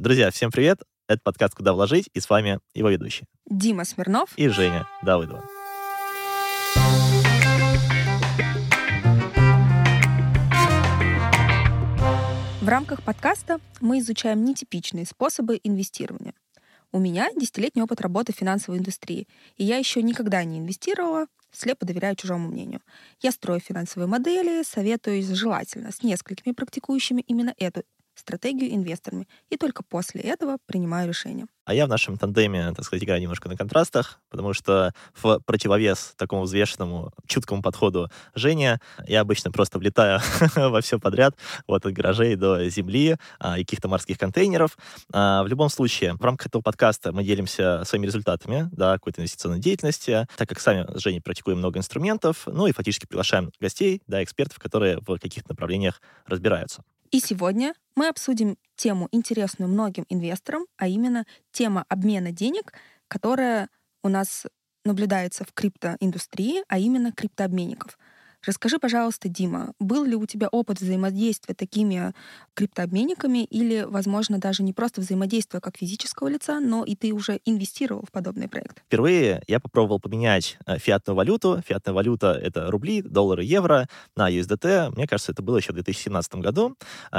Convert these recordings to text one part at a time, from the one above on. Друзья, всем привет. Это подкаст «Куда вложить» и с вами его ведущие. Дима Смирнов и Женя Давыдова. В рамках подкаста мы изучаем нетипичные способы инвестирования. У меня 10-летний опыт работы в финансовой индустрии, и я еще никогда не инвестировала, слепо доверяю чужому мнению. Я строю финансовые модели, советуюсь желательно с несколькими практикующими именно эту стратегию инвесторами, и только после этого принимаю решение. А я в нашем тандеме, так сказать, играю немножко на контрастах, потому что в противовес такому взвешенному, чуткому подходу Женя, я обычно просто влетаю во все подряд, вот от гаражей до земли и каких-то морских контейнеров. В любом случае, в рамках этого подкаста мы делимся своими результатами, да, какой-то инвестиционной деятельности, так как сами с Женей практикуем много инструментов, ну и фактически приглашаем гостей, да, экспертов, которые в каких-то направлениях разбираются. И сегодня мы обсудим тему, интересную многим инвесторам, а именно тема обмена денег, которая у нас наблюдается в криптоиндустрии, а именно криптообменников. Расскажи, пожалуйста, Дима, был ли у тебя опыт взаимодействия такими криптообменниками или, возможно, даже не просто взаимодействия как физического лица, но и ты уже инвестировал в подобный проект? Впервые я попробовал поменять фиатную валюту. Фиатная валюта — это рубли, доллары, евро на USDT. Мне кажется, это было еще в 2017 году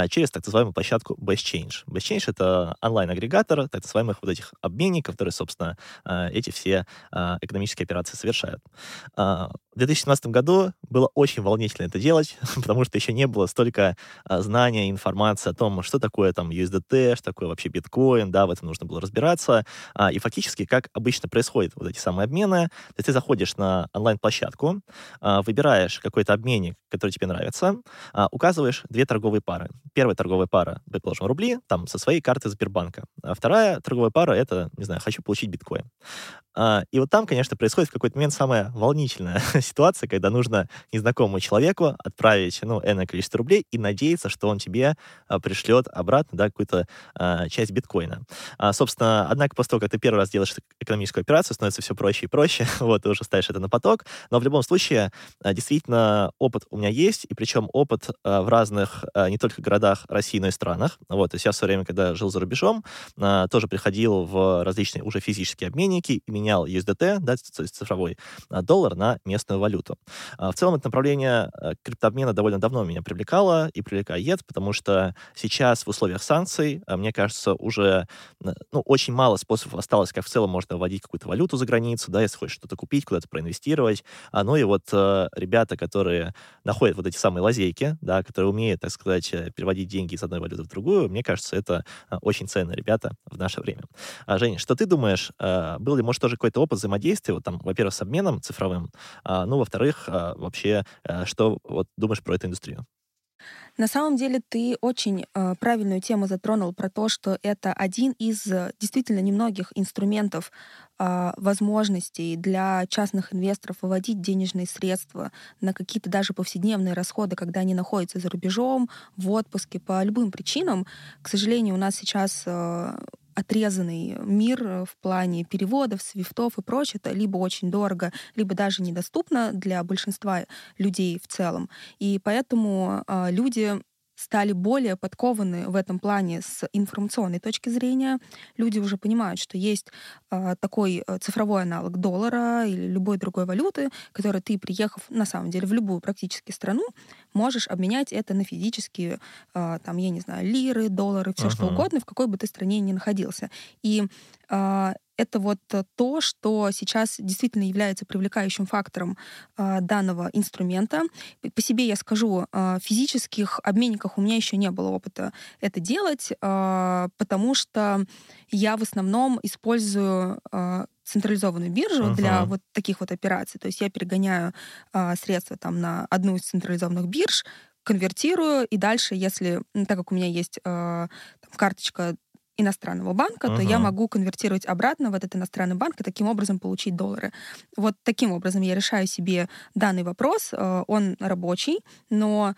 через так называемую площадку BestChange. BestChange — это онлайн-агрегатор так называемых вот этих обменников, которые, собственно, эти все экономические операции совершают. В 2017 году было очень волнительно это делать, потому что еще не было столько знания, информации о том, что такое там USDT, что такое вообще биткоин, да, в этом нужно было разбираться. И фактически, как обычно происходят вот эти самые обмены, то есть ты заходишь на онлайн-площадку, выбираешь какой-то обменник, который тебе нравится, указываешь две торговые пары. Первая торговая пара, предположим, рубли, там, со своей карты Сбербанка. А вторая торговая пара — это, не знаю, хочу получить биткоин. И вот там, конечно, происходит в какой-то момент самая волнительная ситуация, когда нужно незнакомому человеку отправить, ну, энное количество рублей и надеяться, что он тебе пришлет обратно, да, какую-то часть биткоина. Собственно, однако, после того, как ты первый раз делаешь экономическую операцию, становится все проще и проще, вот, ты уже ставишь это на поток, но в любом случае, действительно, опыт у меня есть, и причем опыт в разных, не только городах России, но и странах, вот, то есть я все время, когда жил за рубежом, тоже приходил в различные уже физические обменники и менял USDT, да, цифровой доллар на местную валюту. В целом, это направление криптообмена довольно давно меня привлекало и привлекает, потому что сейчас в условиях санкций, мне кажется, уже очень мало способов осталось, как в целом можно вводить какую-то валюту за границу, да, если хочешь что-то купить, куда-то проинвестировать. Ну и вот ребята, которые находят вот эти самые лазейки, да, которые умеют, так сказать, переводить деньги из одной валюты в другую, мне кажется, это очень ценные ребята в наше время. Женя, что ты думаешь, был ли, может, тоже какой-то опыт взаимодействия, вот там, во-первых, с обменом цифровым, во-вторых, вообще, что вот думаешь про эту индустрию? На самом деле ты очень правильную тему затронул про то, что это один из действительно немногих инструментов, возможностей для частных инвесторов выводить денежные средства на какие-то даже повседневные расходы, когда они находятся за рубежом, в отпуске, по любым причинам. К сожалению, у нас сейчас отрезанный мир в плане переводов, свифтов и прочее. Это либо очень дорого, либо даже недоступно для большинства людей в целом. И поэтому люди стали более подкованы в этом плане с информационной точки зрения. Люди уже понимают, что есть такой цифровой аналог доллара или любой другой валюты, которую ты, приехав на самом деле в любую практически страну, можешь обменять это на физические, там, я не знаю, лиры, доллары, все что угодно, в какой бы ты стране ни находился. И это вот то, что сейчас действительно является привлекающим фактором данного инструмента. По себе я скажу, в физических обменниках у меня еще не было опыта это делать, потому что я в основном использую централизованную биржу для вот таких вот операций. То есть я перегоняю средства там на одну из централизованных бирж, конвертирую, и дальше, если, так как у меня есть там, карточка иностранного банка, то я могу конвертировать обратно в этот иностранный банк и таким образом получить доллары. Вот таким образом я решаю себе данный вопрос. Он рабочий, но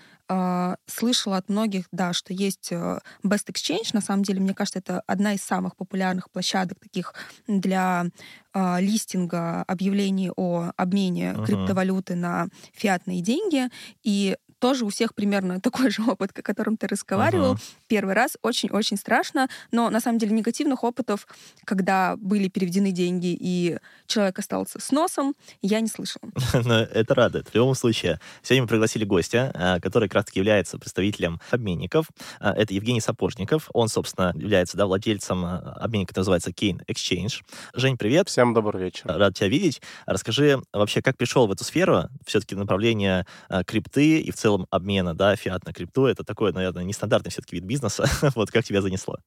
слышала от многих, да, что есть BestChange. На самом деле, мне кажется, это одна из самых популярных площадок таких для листинга объявлений о обмене криптовалюты на фиатные деньги. И тоже у всех примерно такой же опыт, о котором ты разговаривал. Первый раз очень-очень страшно, но на самом деле негативных опытов, когда были переведены деньги и человек остался с носом, я не слышала. Но это радует. В любом случае, сегодня мы пригласили гостя, который как раз-таки является представителем обменников. Это Евгений Сапожников. Он, собственно, является владельцем обменника, который называется Keine-exchange. Жень, привет. Всем добрый вечер. Рад тебя видеть. Расскажи вообще, как пришел в эту сферу, все-таки направление крипты и в целом обмена, да, фиат на крипту. Это такой, наверное, нестандартный все-таки вид бизнеса. Вот как тебя занесло?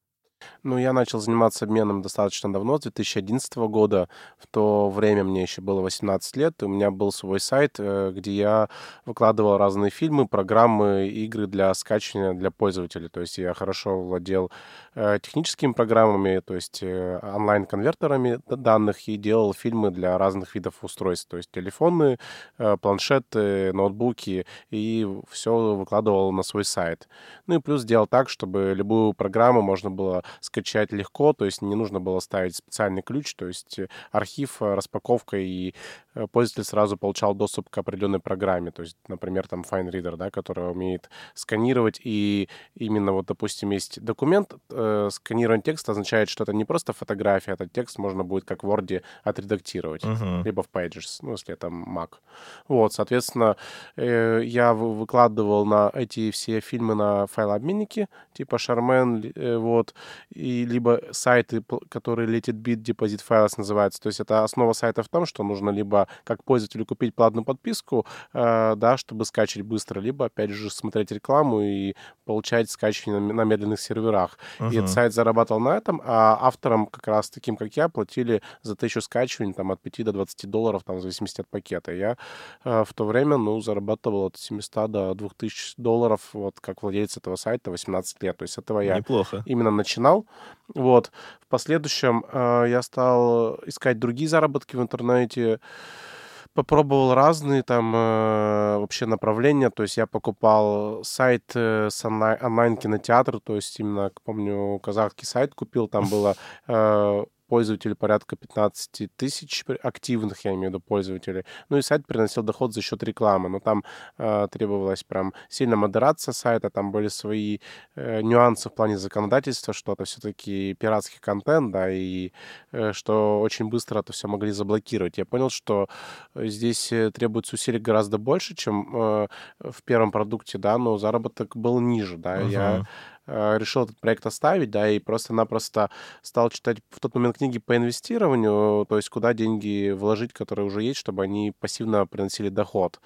Ну, я начал заниматься обменом достаточно давно, с 2011 года. В то время мне еще было 18 лет, и у меня был свой сайт, где я выкладывал разные фильмы, программы, игры для скачивания для пользователей. То есть я хорошо владел техническими программами, то есть онлайн-конвертерами данных, и делал фильмы для разных видов устройств. То есть телефоны, планшеты, ноутбуки, и все выкладывал на свой сайт. Ну и плюс делал так, чтобы любую программу можно было скачать легко, то есть не нужно было ставить специальный ключ, то есть архив, распаковка, и пользователь сразу получал доступ к определенной программе, то есть, например, там FineReader, да, которая умеет сканировать, и именно вот, допустим, есть документ, сканирование текста означает, что это не просто фотография, этот текст можно будет как в Word отредактировать, либо в Pages, ну, если это Mac. Вот, соответственно, я выкладывал на эти все фильмы на файлообменники, типа Шармен, вот, и либо сайты, которые Letitbit, Depositfiles называются. То есть это основа сайта в том, что нужно либо как пользователю купить платную подписку, да, чтобы скачать быстро, либо, опять же, смотреть рекламу и получать скачивание на медленных серверах. И этот сайт зарабатывал на этом, а авторам, как раз таким, как я, платили за 1000 скачиваний там, от $5 до $20, там, в зависимости от пакета. Я в то время, ну, зарабатывал от $700 до $2000, вот, как владелец этого сайта, 18 лет. То есть этого я именно начинал. Вот. В последующем я стал искать другие заработки в интернете, попробовал разные там вообще направления, то есть я покупал сайт с онлайн-кинотеатр, то есть именно, помню, казахский сайт купил, там было... пользователей порядка 15 000 активных, я имею в виду, пользователей. Ну и сайт приносил доход за счет рекламы. Но там требовалась прям сильная модерация сайта, там были свои нюансы в плане законодательства, что это все-таки пиратский контент, да, и что очень быстро это все могли заблокировать. Я понял, что здесь требуется усилий гораздо больше, чем в первом продукте, да, но заработок был ниже, да. Я решил этот проект оставить, да, и просто-напросто стал читать в тот момент книги по инвестированию, то есть куда деньги вложить, которые уже есть, чтобы они пассивно приносили доход.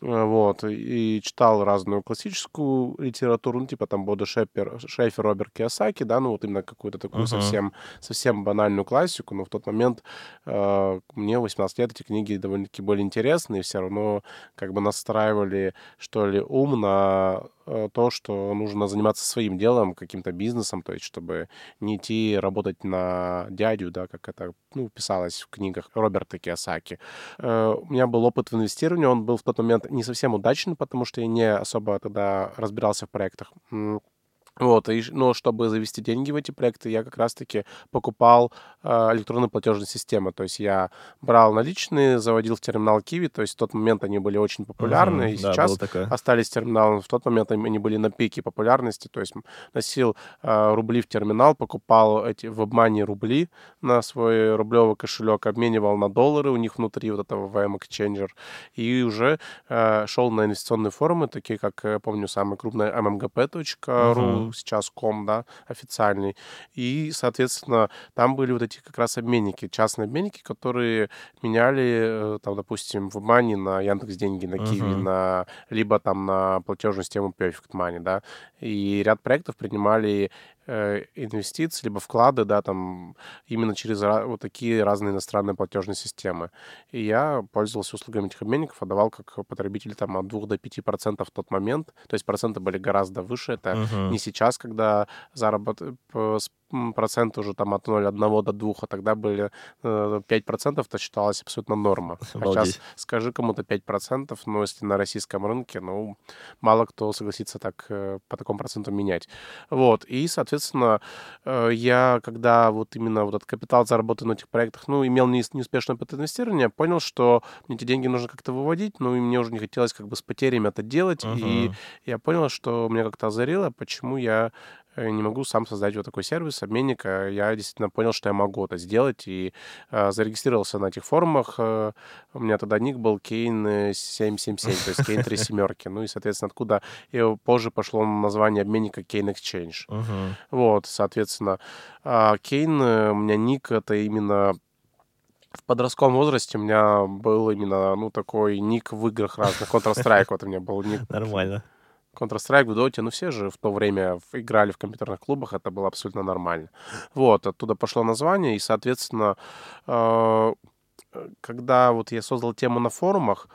Вот, и читал разную классическую литературу, ну, типа там Бода Шефер, Роберт Кийосаки, да, ну, вот именно какую-то такую совсем банальную классику, но в тот момент мне 18 лет эти книги довольно-таки были интересны, и все равно как бы настраивали, что ли, ум на то, что нужно заниматься своим делом, каким-то бизнесом, то есть чтобы не идти работать на дядю, да, как это, ну, писалось в книгах Роберта Кийосаки. У меня был опыт в инвестировании, он был в тот момент не совсем удачен, потому что я не особо тогда разбирался в проектах. Вот, и, но чтобы завести деньги в эти проекты, я как раз-таки покупал электронные платежные системы. То есть я брал наличные, заводил в терминал Kiwi. То есть в тот момент они были очень популярны. И да, сейчас остались терминалом. В тот момент они были на пике популярности. То есть носил рубли в терминал, покупал эти WebMoney рубли на свой рублевый кошелек, обменивал на доллары у них внутри вот этого WebExchanger. И уже шел на инвестиционные форумы, такие как, я помню, самый крупный mmgp.ru, сейчас ком, да, официальный. И, соответственно, там были вот эти как раз обменники, частные обменники, которые меняли, там, допустим, в Мани на Яндекс.Деньги, на Киви, на, либо там на платежную систему Perfect Money, да. И ряд проектов принимали инвестиции, либо вклады, да, там, именно через вот такие разные иностранные платежные системы. И я пользовался услугами этих обменников, отдавал как потребитель там от 2 до 5% в тот момент. То есть проценты были гораздо выше. Это не сейчас, когда процент уже там от 0,1 до 2, а тогда были 5%, это считалось абсолютно норма. Обалдеть. А сейчас скажи кому-то 5%, но если на российском рынке, ну, мало кто согласится так по такому проценту менять. Вот, и, соответственно, я, когда вот именно вот этот капитал заработан на этих проектах, ну, имел неуспешное инвестирование, понял, что мне эти деньги нужно как-то выводить, ну, и мне уже не хотелось как бы с потерями это делать, и я понял, что меня как-то озарило, почему я не могу сам создать вот такой сервис, обменник. Я действительно понял, что я могу это сделать, и зарегистрировался на этих форумах. У меня тогда ник был Kane777, то есть Kane 3 семерки. Ну и, соответственно, откуда и позже пошло название обменника Keine-exchange. Вот, соответственно, Kane, у меня ник, это именно... В подростковом возрасте у меня был именно, ну, такой ник в играх разных. Counter-Strike вот у меня был ник. Нормально. Counter-Strike, в Dota, ну все же в то время играли в компьютерных клубах, это было абсолютно нормально. Вот, оттуда пошло название, и, соответственно, когда вот я создал тему на форумах,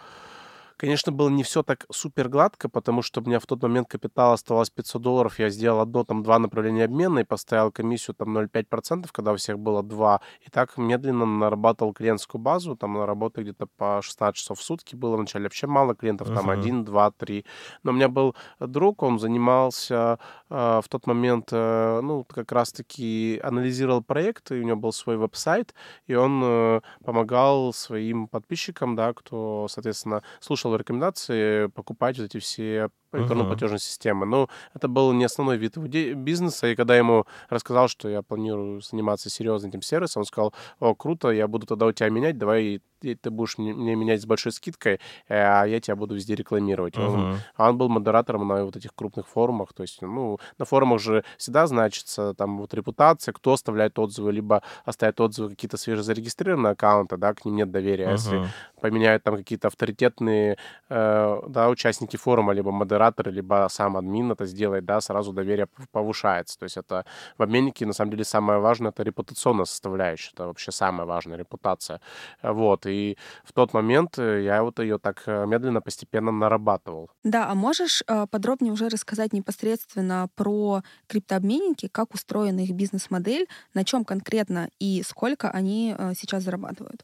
конечно, было не все так супер гладко, потому что у меня в тот момент капитал оставалось $500, я сделал одно, там, два направления обмена и поставил комиссию, там, 0,5%, когда у всех было 2, и так медленно нарабатывал клиентскую базу, там, на работе где-то по 16 часов в сутки было вначале, вообще мало клиентов, там, 1, 2, 3, но у меня был друг, он занимался в тот момент, ну, как раз-таки анализировал проект, и у него был свой веб-сайт, и он помогал своим подписчикам, да, кто, соответственно, слушал рекомендации покупать вот эти все электронные платежные системы. Но это был не основной вид его бизнеса, и когда я ему рассказал, что я планирую заниматься серьезно этим сервисом, он сказал: о, круто, я буду тогда у тебя менять, давай ты будешь мне менять с большой скидкой, а я тебя буду везде рекламировать. Он был модератором на вот этих крупных форумах, то есть, ну, на форумах же всегда значится там вот репутация, кто оставляет отзывы, либо оставят отзывы какие-то свежезарегистрированные аккаунты, да, к ним нет доверия, если поменяют там какие-то авторитетные, да, участники форума, либо модераторы, либо сам админ это сделает, да, сразу доверие повышается. То есть это в обменнике, на самом деле, самое важное, это репутационная составляющая, это вообще самая важная репутация. Вот, и в тот момент я вот ее так медленно, постепенно нарабатывал. Да, а можешь подробнее уже рассказать непосредственно про криптообменники, как устроена их бизнес-модель, на чем конкретно и сколько они сейчас зарабатывают?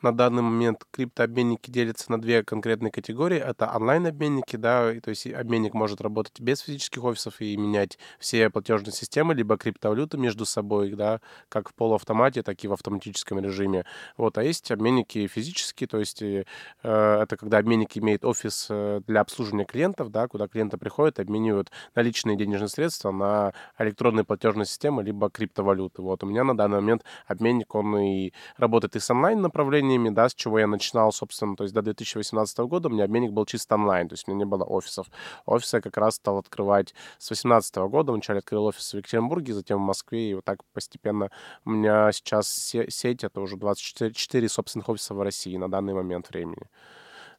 На данный момент криптообменники делятся на две конкретные категории. Это онлайн-обменники, да, то есть обменник может работать без физических офисов и менять все платежные системы, либо криптовалюты между собой, да, как в полуавтомате, так и в автоматическом режиме. Вот, а есть обменники физические, то есть это когда обменник имеет офис для обслуживания клиентов, да, куда клиенты приходят, обменивают наличные денежные средства на электронные платежные системы, либо криптовалюты. Вот, у меня на данный момент обменник, он и работает и с онлайн-направлением, да, с чего я начинал, собственно, то есть до 2018 года у меня обменник был чисто онлайн, то есть у меня не было офисов. Офисы я как раз стал открывать с 2018 года. Вначале открыл офис в Екатеринбурге, затем в Москве, и вот так постепенно у меня сейчас сеть, это уже 24 собственных офисов в России на данный момент времени.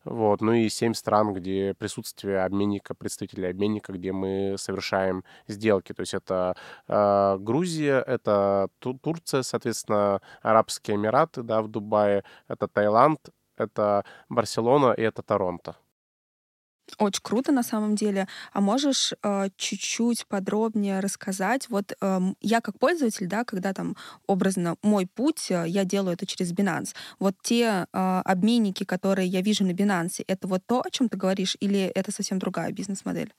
Вот, ну и 7 стран, где присутствие обменника, представителей обменника, где мы совершаем сделки. То есть это Грузия, это Турция, соответственно, Арабские Эмираты, да, в Дубае, это Таиланд, это Барселона и это Торонто. Очень круто на самом деле. А можешь чуть-чуть подробнее рассказать? Вот я как пользователь, да, когда там образно мой путь, я делаю это через Binance. Вот те обменники, которые я вижу на Binance, это вот то, о чем ты говоришь, или это совсем другая бизнес-модель?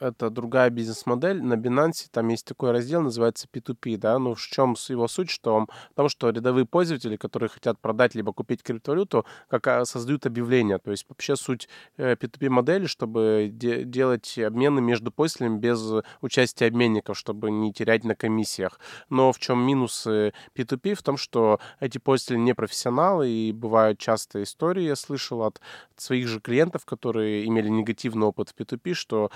Это другая бизнес-модель. На Binance там есть такой раздел, называется P2P, да, ну в чем его суть, что он, потому что рядовые пользователи, которые хотят продать либо купить криптовалюту, как создают объявления, то есть вообще суть P2P модели, чтобы делать обмены между пользователями без участия обменников, чтобы не терять на комиссиях. Но в чем минусы P2P? В том, что эти пользователи не профессионалы, и бывают часто истории, я слышал от своих же клиентов, которые имели негативный опыт в P2P, что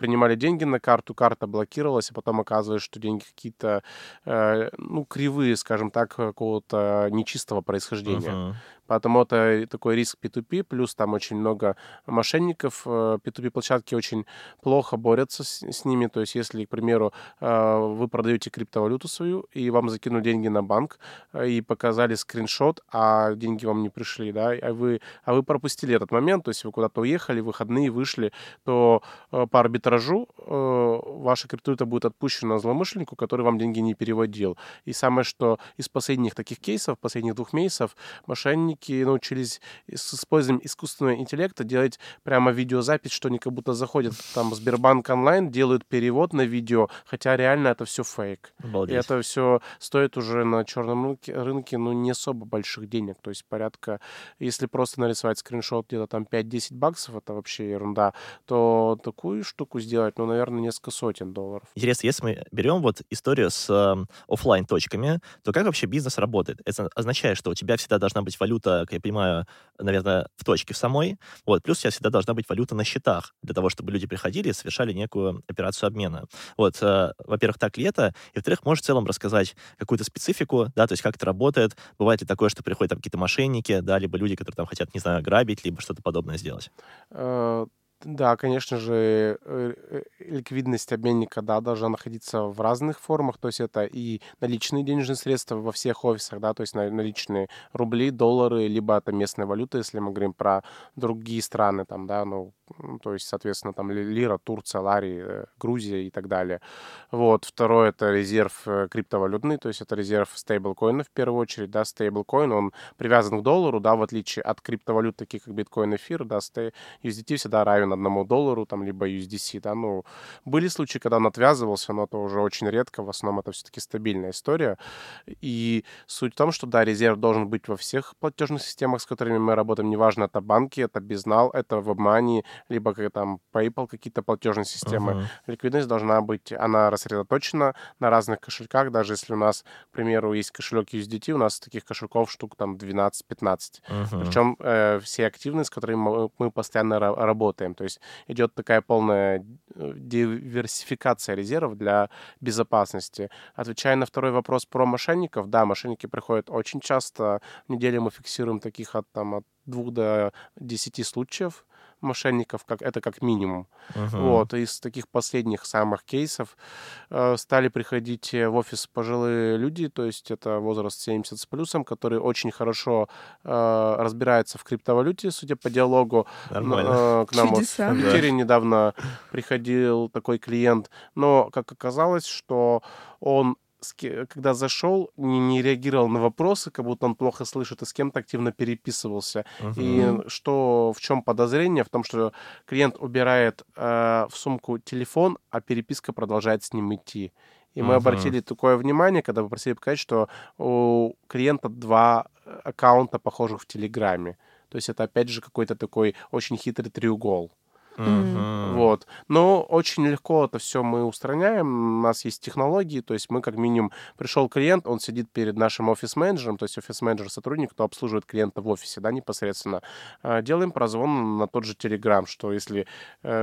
принимали деньги на карту, карта блокировалась, а потом оказывается, что деньги какие-то, ну, кривые, скажем так, какого-то нечистого происхождения. Поэтому это такой риск P2P, плюс там очень много мошенников. P2P-площадки очень плохо борются с ними. То есть, если, к примеру, вы продаете криптовалюту свою, и вам закинули деньги на банк, и показали скриншот, а деньги вам не пришли, да, а вы пропустили этот момент, то есть вы куда-то уехали, выходные вышли, то по арбитражу ваша криптовалюта будет отпущена злоумышленнику, который вам деньги не переводил. И самое, что из последних таких кейсов, последних 2 месяцев, мошенники научились с использованием искусственного интеллекта делать прямо видеозапись, что они как будто заходят там в Сбербанк онлайн, делают перевод на видео, хотя реально это все фейк. Обалдеть. И это все стоит уже на черном рынке, ну, не особо больших денег, то есть порядка, если просто нарисовать скриншот где-то там 5-10 баксов, это вообще ерунда, то такую штуку сделать, ну, наверное, несколько сотен долларов. Интересно, если мы берем вот историю с офлайн-точками, то как вообще бизнес работает? Это означает, что у тебя всегда должна быть валюта, как я понимаю, наверное, в точке в самой, вот, плюс у тебя всегда должна быть валюта на счетах, для того, чтобы люди приходили и совершали некую операцию обмена. Вот, во-первых, так ли это? И, во-вторых, можешь в целом рассказать какую-то специфику, да, то есть как это работает, бывает ли такое, что приходят там какие-то мошенники, да, либо люди, которые там хотят, не знаю, грабить, либо что-то подобное сделать? Да, конечно же, ликвидность обменника, да, должна находиться в разных формах, то есть это и наличные денежные средства во всех офисах, да, то есть наличные рубли, доллары, либо это местная валюта, если мы говорим про другие страны, там, да, ну, то есть, соответственно, там лира, Турция, лари, Грузия и так далее. Вот. Второе — это резерв криптовалютный, то есть это резерв стейблкоина в первую очередь, да, стейблкоин, он привязан к доллару, да, в отличие от криптовалют, таких как биткоин, эфир, да, USDT всегда равен $1, там, либо USDC, да, ну, были случаи, когда он отвязывался, но это уже очень редко, в основном это все-таки стабильная история, и суть в том, что, да, резерв должен быть во всех платежных системах, с которыми мы работаем, неважно, это банки, это Безнал, это WebMoney, либо там PayPal, какие-то платежные системы. Ликвидность должна быть, она рассредоточена на разных кошельках, даже если у нас, к примеру, есть кошелек USDT, у нас таких кошельков штук там 12-15. Причем все активные, с которыми мы постоянно работаем. То есть идет такая полная диверсификация резервов для безопасности. Отвечая на второй вопрос про мошенников, да, мошенники приходят очень часто. В неделю мы фиксируем таких от 2 до 10 случаев мошенников, это как минимум. Вот, из таких последних самых кейсов стали приходить в офис пожилые люди, то есть это возраст 70 с плюсом, которые очень хорошо разбираются в криптовалюте, судя по диалогу. К нам вот, в Питере недавно приходил такой клиент, но, как оказалось, что он когда зашел, не реагировал на вопросы, как будто он плохо слышит и с кем-то активно переписывался. И в чем подозрение? В том, что клиент убирает в сумку телефон, а переписка продолжает с ним идти. И мы обратили такое внимание, когда попросили показать, что у клиента 2 аккаунта, похожих в Телеграме. То есть это, опять же, какой-то такой очень хитрый треугол. Вот. Но очень легко это все мы устраняем. У нас есть технологии, то есть мы как минимум... Пришел клиент, он сидит перед нашим офис-менеджером, то есть офис-менеджер — сотрудник, кто обслуживает клиента в офисе, да, непосредственно. Делаем прозвон на тот же Telegram, что если...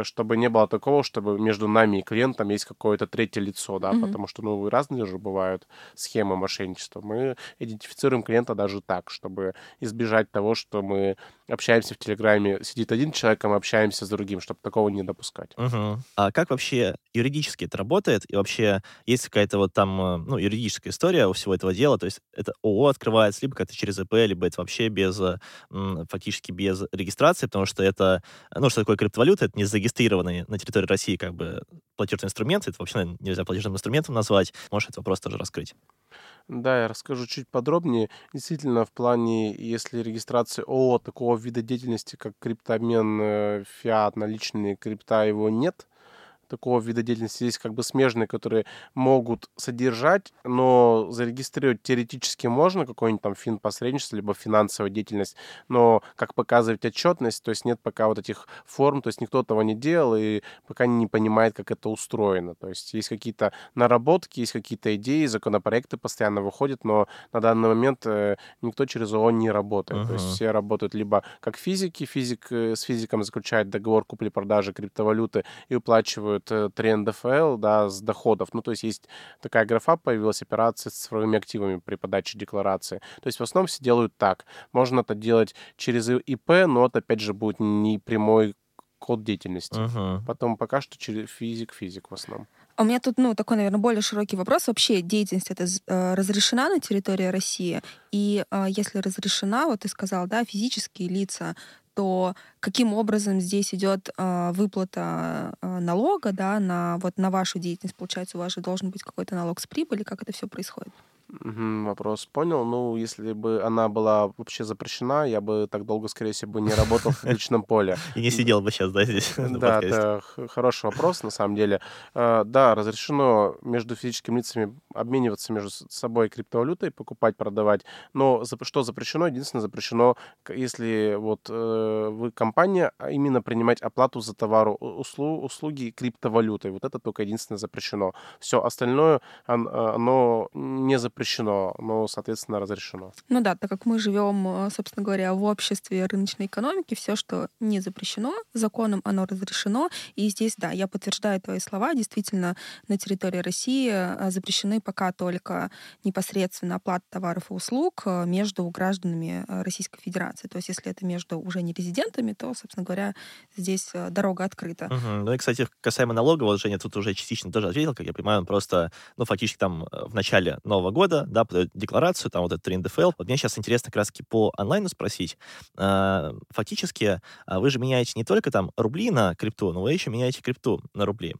Чтобы не было такого, чтобы между нами и клиентом есть какое-то третье лицо, да, потому что, ну, разные же бывают схемы мошенничества. Мы идентифицируем клиента даже так, чтобы избежать того, что мы общаемся в Телеграме, сидит один человек, а мы общаемся с другим, чтобы такого не допускать. А как вообще юридически это работает? И вообще есть какая-то вот там, ну, юридическая история у всего этого дела? То есть это ООО открывается либо как-то через ИП, либо это вообще без, фактически без регистрации, потому что это, ну, что такое криптовалюта? Это не зарегистрированный на территории России как бы платежный инструмент. Это вообще, наверное, нельзя платежным инструментом назвать. Можешь этот вопрос тоже раскрыть? Да, я расскажу чуть подробнее. Действительно, в плане, если регистрации ООО такого вида деятельности, как криптообмен, фиат, наличные крипта, его нет. Такого вида деятельности есть как бы смежные, которые могут содержать, но зарегистрировать теоретически можно, какой-нибудь там финпосредничество, либо финансовая деятельность, но как показывать отчетность, то есть нет пока вот этих форм, то есть никто этого не делал и пока не понимает, как это устроено. То есть есть какие-то наработки, есть какие-то идеи, законопроекты постоянно выходят, но на данный момент никто через ООО не работает. То есть все работают либо как физики, физик с физиком заключает договор купли-продажи криптовалюты и уплачивают коррелирует 3 НДФЛ, да, с доходов. Ну, то есть есть такая графа, появилась операция с цифровыми активами при подаче декларации. То есть в основном все делают так. Можно это делать через ИП, но это, опять же, будет не прямой код деятельности. Uh-huh. Потом пока что через физик в основном. А у меня тут, такой, наверное, более широкий вопрос. Вообще деятельность эта разрешена на территории России? И если разрешена, вот ты сказал, да, физические лица, то каким образом здесь идет выплата налога, да, на вашу деятельность? Получается, у вас же должен быть какой-то налог с прибыли, как это все происходит? Вопрос понял. Если бы она была вообще запрещена, я бы так долго, скорее всего, не работал в личном поле. И не сидел бы сейчас, да, здесь? Да, это хороший вопрос, на самом деле. Да, разрешено между физическими лицами обмениваться между собой криптовалютой, покупать, продавать. Но что запрещено? Единственное, запрещено, если вот вы компания, именно принимать оплату за товары, услуги криптовалютой. Вот это только единственное запрещено. Все остальное, оно не запрещено. Запрещено, но, соответственно, разрешено. Так как мы живем, собственно говоря, в обществе рыночной экономики, все, что не запрещено законом, оно разрешено. И здесь, да, я подтверждаю твои слова. Действительно, на территории России запрещены пока только непосредственно оплата товаров и услуг между гражданами Российской Федерации. То есть, если это между уже не резидентами, то, собственно говоря, здесь дорога открыта. Угу. И, кстати, касаемо налога, вот Женя тут уже частично тоже ответил, как я понимаю, он просто, фактически там в начале нового года, да, подает декларацию, там вот этот 3 НДФЛ. Вот мне сейчас интересно как раз-таки по онлайну спросить. Фактически вы же меняете не только там рубли на крипту, но вы еще меняете крипту на рубли.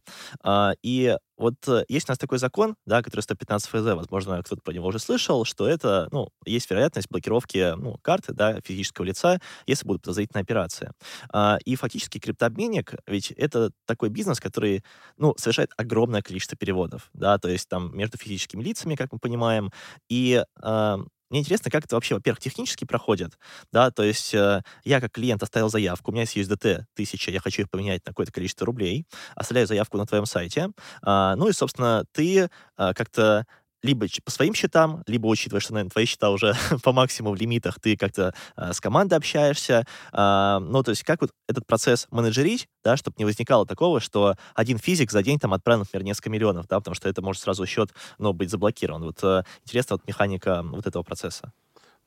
И вот есть у нас такой закон, да, который 115 ФЗ, возможно, кто-то про него уже слышал, что это, есть вероятность блокировки, карты, да, физического лица, если будут подозрительные операции. И фактически криптообменник, ведь это такой бизнес, который, совершает огромное количество переводов, да, то есть там между физическими лицами, как мы понимаем, и... Мне интересно, как это вообще, во-первых, технически проходит, да, то есть я как клиент оставил заявку, у меня есть USDT 1000, я хочу их поменять на какое-то количество рублей, оставляю заявку на твоем сайте, собственно, ты как-то либо по своим счетам, либо учитывая, что, наверное, твои счета уже по максимуму в лимитах, ты как-то с командой общаешься. То есть как вот этот процесс менеджерить, да, чтобы не возникало такого, что один физик за день там отправил, например, несколько миллионов, да, потому что это может сразу счет, быть заблокирован. Вот интересна механика вот этого процесса.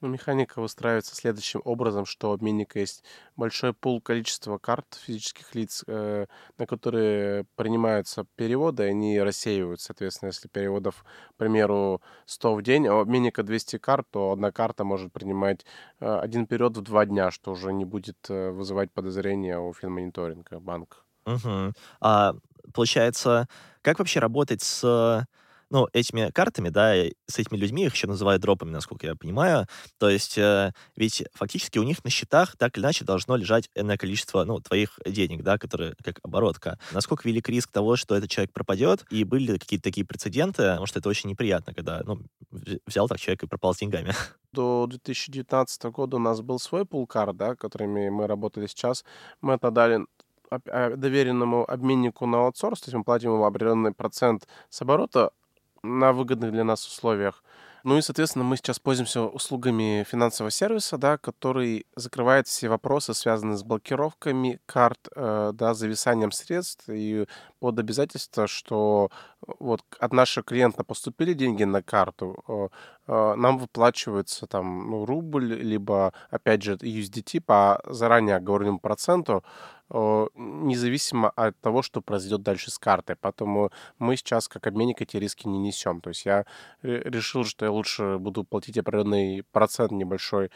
Механика выстраивается следующим образом, что у обменника есть большой пул количества карт физических лиц, на которые принимаются переводы, и они рассеиваются. Соответственно, если переводов, к примеру, 100 в день, а у обменника 200 карт, то одна карта может принимать один перевод в 2 дня, что уже не будет вызывать подозрения у финмониторинга банка. Угу. Получается, как вообще работать с... этими картами, да, с этими людьми, их еще называют дропами, насколько я понимаю. То есть, ведь фактически у них на счетах так или иначе должно лежать энное количество, твоих денег, да, которые как оборотка. Насколько велик риск того, что этот человек пропадет, и были ли какие-то такие прецеденты, потому что это очень неприятно, когда, взял так человек и пропал с деньгами. До 2019 года у нас был свой пул карт, да, которыми мы работали сейчас. Мы это дали доверенному обменнику на аутсорс, то есть мы платим ему определенный процент с оборота, на выгодных для нас условиях. И, соответственно, мы сейчас пользуемся услугами финансового сервиса, да, который закрывает все вопросы, связанные с блокировками карт, зависанием средств и под обязательство, что вот от нашего клиента поступили деньги на карту, нам выплачивается там рубль, либо, опять же, USDT по заранее оговоренному проценту, независимо от того, что произойдет дальше с картой. Поэтому мы сейчас, как обменник, эти риски не несем. То есть я решил, что я лучше буду платить определенный процент небольшой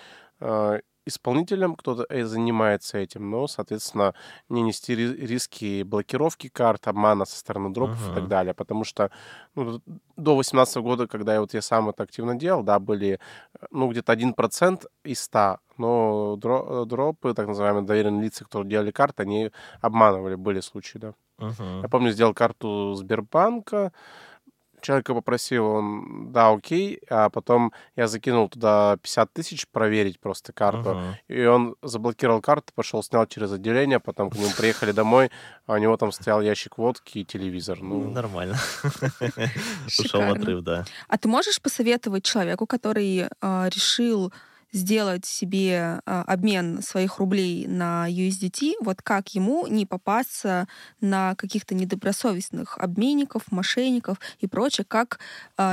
исполнителям, кто-то занимается этим, но, соответственно, не нести риски блокировки карт, обмана со стороны дропов и так далее, потому что до 2018 года, когда я сам это активно делал, да, были где-то 1% из 100, но дропы, так называемые доверенные лица, которые делали карты, они обманывали, были случаи, да. Я помню, сделал карту Сбербанка, человека попросил, он, да, окей, а потом я закинул туда 50 000 проверить просто карту, и он заблокировал карту, пошел, снял через отделение, потом к нему приехали домой, а у него там стоял ящик водки и телевизор. Нормально. Ушел в отрыв, да. А ты можешь посоветовать человеку, который решил сделать себе обмен своих рублей на USDT, вот как ему не попасться на каких-то недобросовестных обменников, мошенников и прочее, как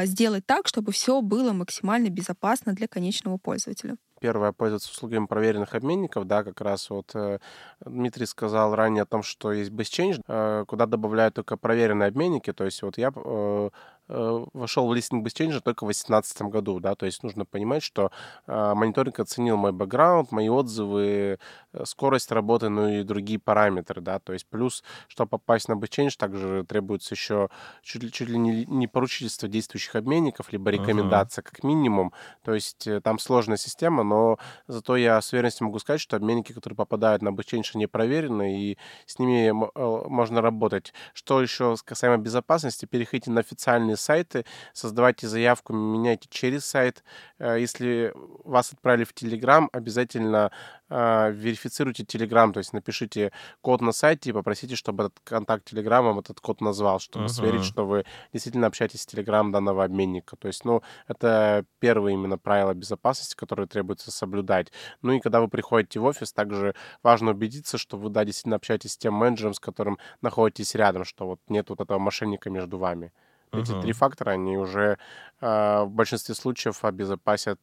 сделать так, чтобы все было максимально безопасно для конечного пользователя. Первое, пользоваться услугами проверенных обменников, да, как раз вот Дмитрий сказал ранее о том, что есть BestChange, куда добавляют только проверенные обменники, то есть вот я вошел в листинг BestChange только в 2018 году, да, то есть нужно понимать, что мониторинг оценил мой бэкграунд, мои отзывы, скорость работы, ну и другие параметры, да, то есть плюс, чтобы попасть на BestChange, также требуется еще чуть ли не поручительство действующих обменников, либо рекомендация как минимум, то есть там сложная система, но зато я с уверенностью могу сказать, что обменники, которые попадают на BestChange, они проверены, и с ними можно работать. Что еще касаемо безопасности, переходите на официальные сайты, создавайте заявку, меняйте через сайт. Если вас отправили в Telegram, обязательно верифицируйте Telegram, то есть напишите код на сайте и попросите, чтобы этот контакт Telegram вам этот код назвал, чтобы сверить, что вы действительно общаетесь с Telegram данного обменника. То есть, ну, это первое именно правило безопасности, которое требуется соблюдать. Ну и когда вы приходите в офис, также важно убедиться, что вы, да, действительно общаетесь с тем менеджером, с которым находитесь рядом, что вот нет вот этого мошенника между вами. Эти три фактора, они уже в большинстве случаев обезопасят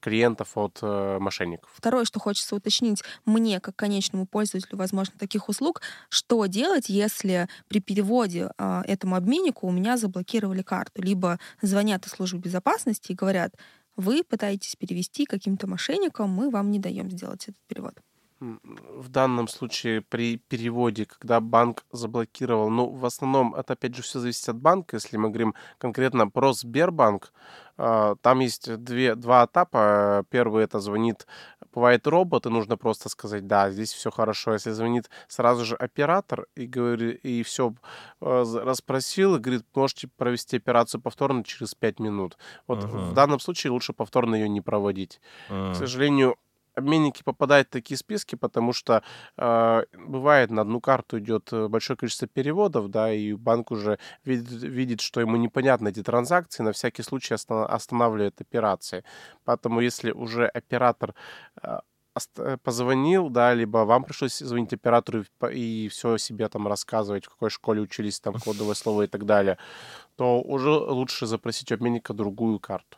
клиентов от мошенников. Второе, что хочется уточнить мне, как конечному пользователю, возможно, таких услуг, что делать, если при переводе этому обменнику у меня заблокировали карту, либо звонят из службы безопасности и говорят, вы пытаетесь перевести каким-то мошенникам, мы вам не даем сделать этот перевод. В данном случае при переводе, когда банк заблокировал, ну, в основном это, опять же, все зависит от банка. Если мы говорим конкретно про Сбербанк, там есть два этапа. Первый — это звонит, бывает робот, и нужно просто сказать, да, здесь все хорошо. Если звонит сразу же оператор и говорит, и все расспросил, и говорит, можете провести операцию повторно через 5 минут. Вот в данном случае лучше повторно ее не проводить. К сожалению, обменники попадают в такие списки, потому что бывает, на одну карту идет большое количество переводов, да, и банк уже видит, что ему непонятны эти транзакции, на всякий случай останавливает операции. Поэтому если уже оператор позвонил, да, либо вам пришлось звонить оператору и все себе там рассказывать, в какой школе учились, там кодовое слово и так далее, то уже лучше запросить у обменника другую карту.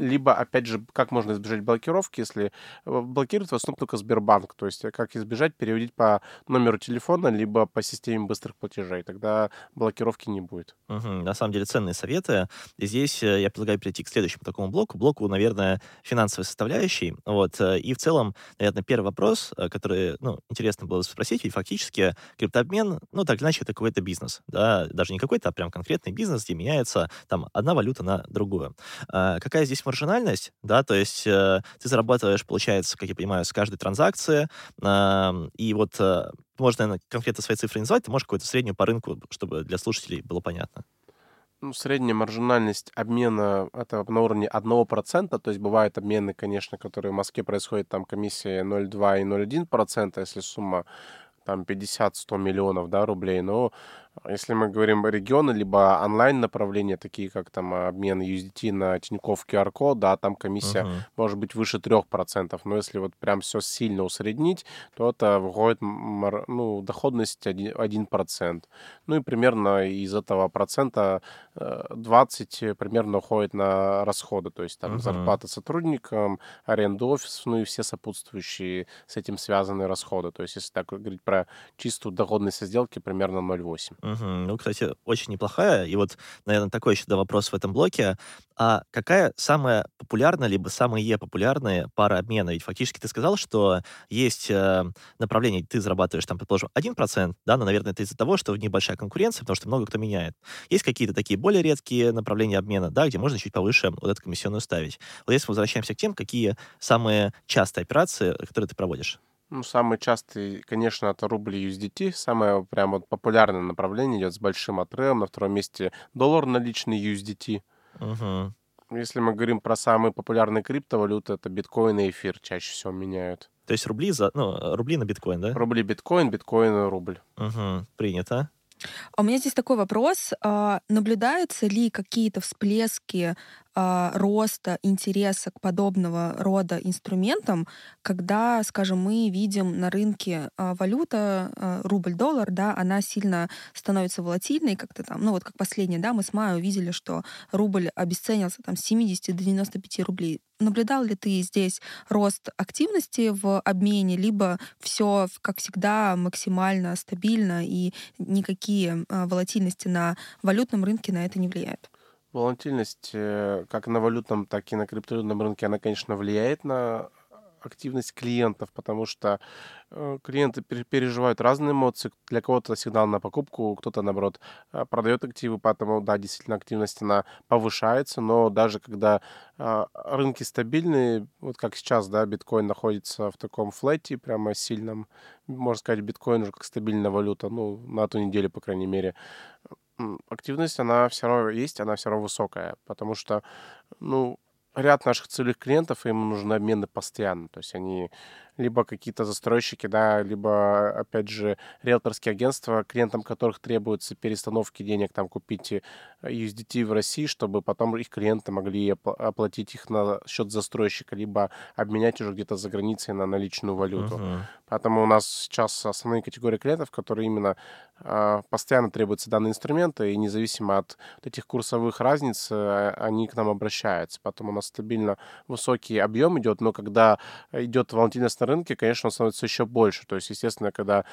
Либо, опять же, как можно избежать блокировки, если блокирует в основном только Сбербанк, то есть как избежать, переводить по номеру телефона, либо по системе быстрых платежей, тогда блокировки не будет. На самом деле ценные советы, и здесь я предлагаю перейти к следующему такому блоку, наверное, финансовой составляющей, вот, и в целом, наверное, первый вопрос, который, ну, интересно было спросить, ведь фактически криптообмен, ну, так или иначе, это какой-то бизнес, да, даже не какой-то, а прям конкретный бизнес, где меняется там одна валюта на другую. Какая здесь маржинальность, да, то есть ты зарабатываешь, получается, как я понимаю, с каждой транзакции, и вот можно, наверное, конкретно свои цифры назвать, ты можешь какую-то среднюю по рынку, чтобы для слушателей было понятно. Ну, средняя маржинальность обмена — это на уровне 1%, то есть бывают обмены, конечно, которые в Москве происходят, там комиссия 0,2 и 0,1%, если сумма там 50-100 миллионов, да, рублей, но если мы говорим регионы, либо онлайн-направления, такие как там обмен USDT на Тинькофф QR-код, да, там комиссия может быть выше 3%, но если вот прям все сильно усреднить, то это выходит, ну, доходность 1%. Ну и примерно из этого процента 20 примерно уходит на расходы, то есть там зарплата сотрудникам, аренда офиса, ну и все сопутствующие с этим связанные расходы. То есть если так говорить про чистую доходность со сделки, примерно 0,8. Ну, кстати, очень неплохая. И вот, наверное, такой еще вопрос в этом блоке. А какая самая популярная, либо самые популярные пары обмена? Ведь фактически ты сказал, что есть направление, ты зарабатываешь, там, предположим, 1%, да, но, наверное, это из-за того, что небольшая конкуренция, потому что много кто меняет. Есть какие-то такие более редкие направления обмена, да, где можно чуть повыше вот эту комиссионную ставить. Вот если мы возвращаемся к тем, какие самые частые операции, которые ты проводишь? Ну, самый частый, конечно, это рубль и USDT. Самое прям вот популярное направление идет с большим отрывом. На втором месте доллар наличный USDT. Если мы говорим про самые популярные криптовалюты, это биткоин и эфир чаще всего меняют. То есть рубли за, ну, рубли на биткоин, да? Рубли биткоин, биткоин и рубль. Принято. У меня здесь такой вопрос. Наблюдаются ли какие-то всплески роста интереса к подобного рода инструментам, когда, скажем, мы видим на рынке валюта, рубль-доллар, да, она сильно становится волатильной, как-то там, ну вот как последнее, да, мы с мая увидели, что рубль обесценился там с 70 до 95 рублей. Наблюдал ли ты здесь рост активности в обмене, либо все, как всегда, максимально стабильно и никакие волатильности на валютном рынке на это не влияют? Волатильность как на валютном, так и на криптовалютном рынке, она, конечно, влияет на активность клиентов, потому что клиенты переживают разные эмоции. Для кого-то сигнал на покупку, кто-то, наоборот, продает активы, поэтому, да, действительно, активность, она повышается, но даже когда рынки стабильные, вот как сейчас, да, биткоин находится в таком флете, прямо сильном, можно сказать, биткоин уже как стабильная валюта, ну, на ту неделю, по крайней мере, активность, она все равно есть, она все равно высокая, потому что, ну, ряд наших целевых клиентов, им нужны обмены постоянно. То есть они либо какие-то застройщики, да, либо, опять же, риэлторские агентства, клиентам которых требуется перестановки денег, там, купить USDT в России, чтобы потом их клиенты могли оплатить их на счет застройщика, либо обменять уже где-то за границей на наличную валюту. Поэтому у нас сейчас основные категории клиентов, которые именно постоянно требуются данные инструменты, и независимо от этих курсовых разниц, они к нам обращаются. Поэтому у нас стабильно высокий объем идет, но когда идет волатильность на рынке, конечно, он становится еще больше. То есть, естественно, когда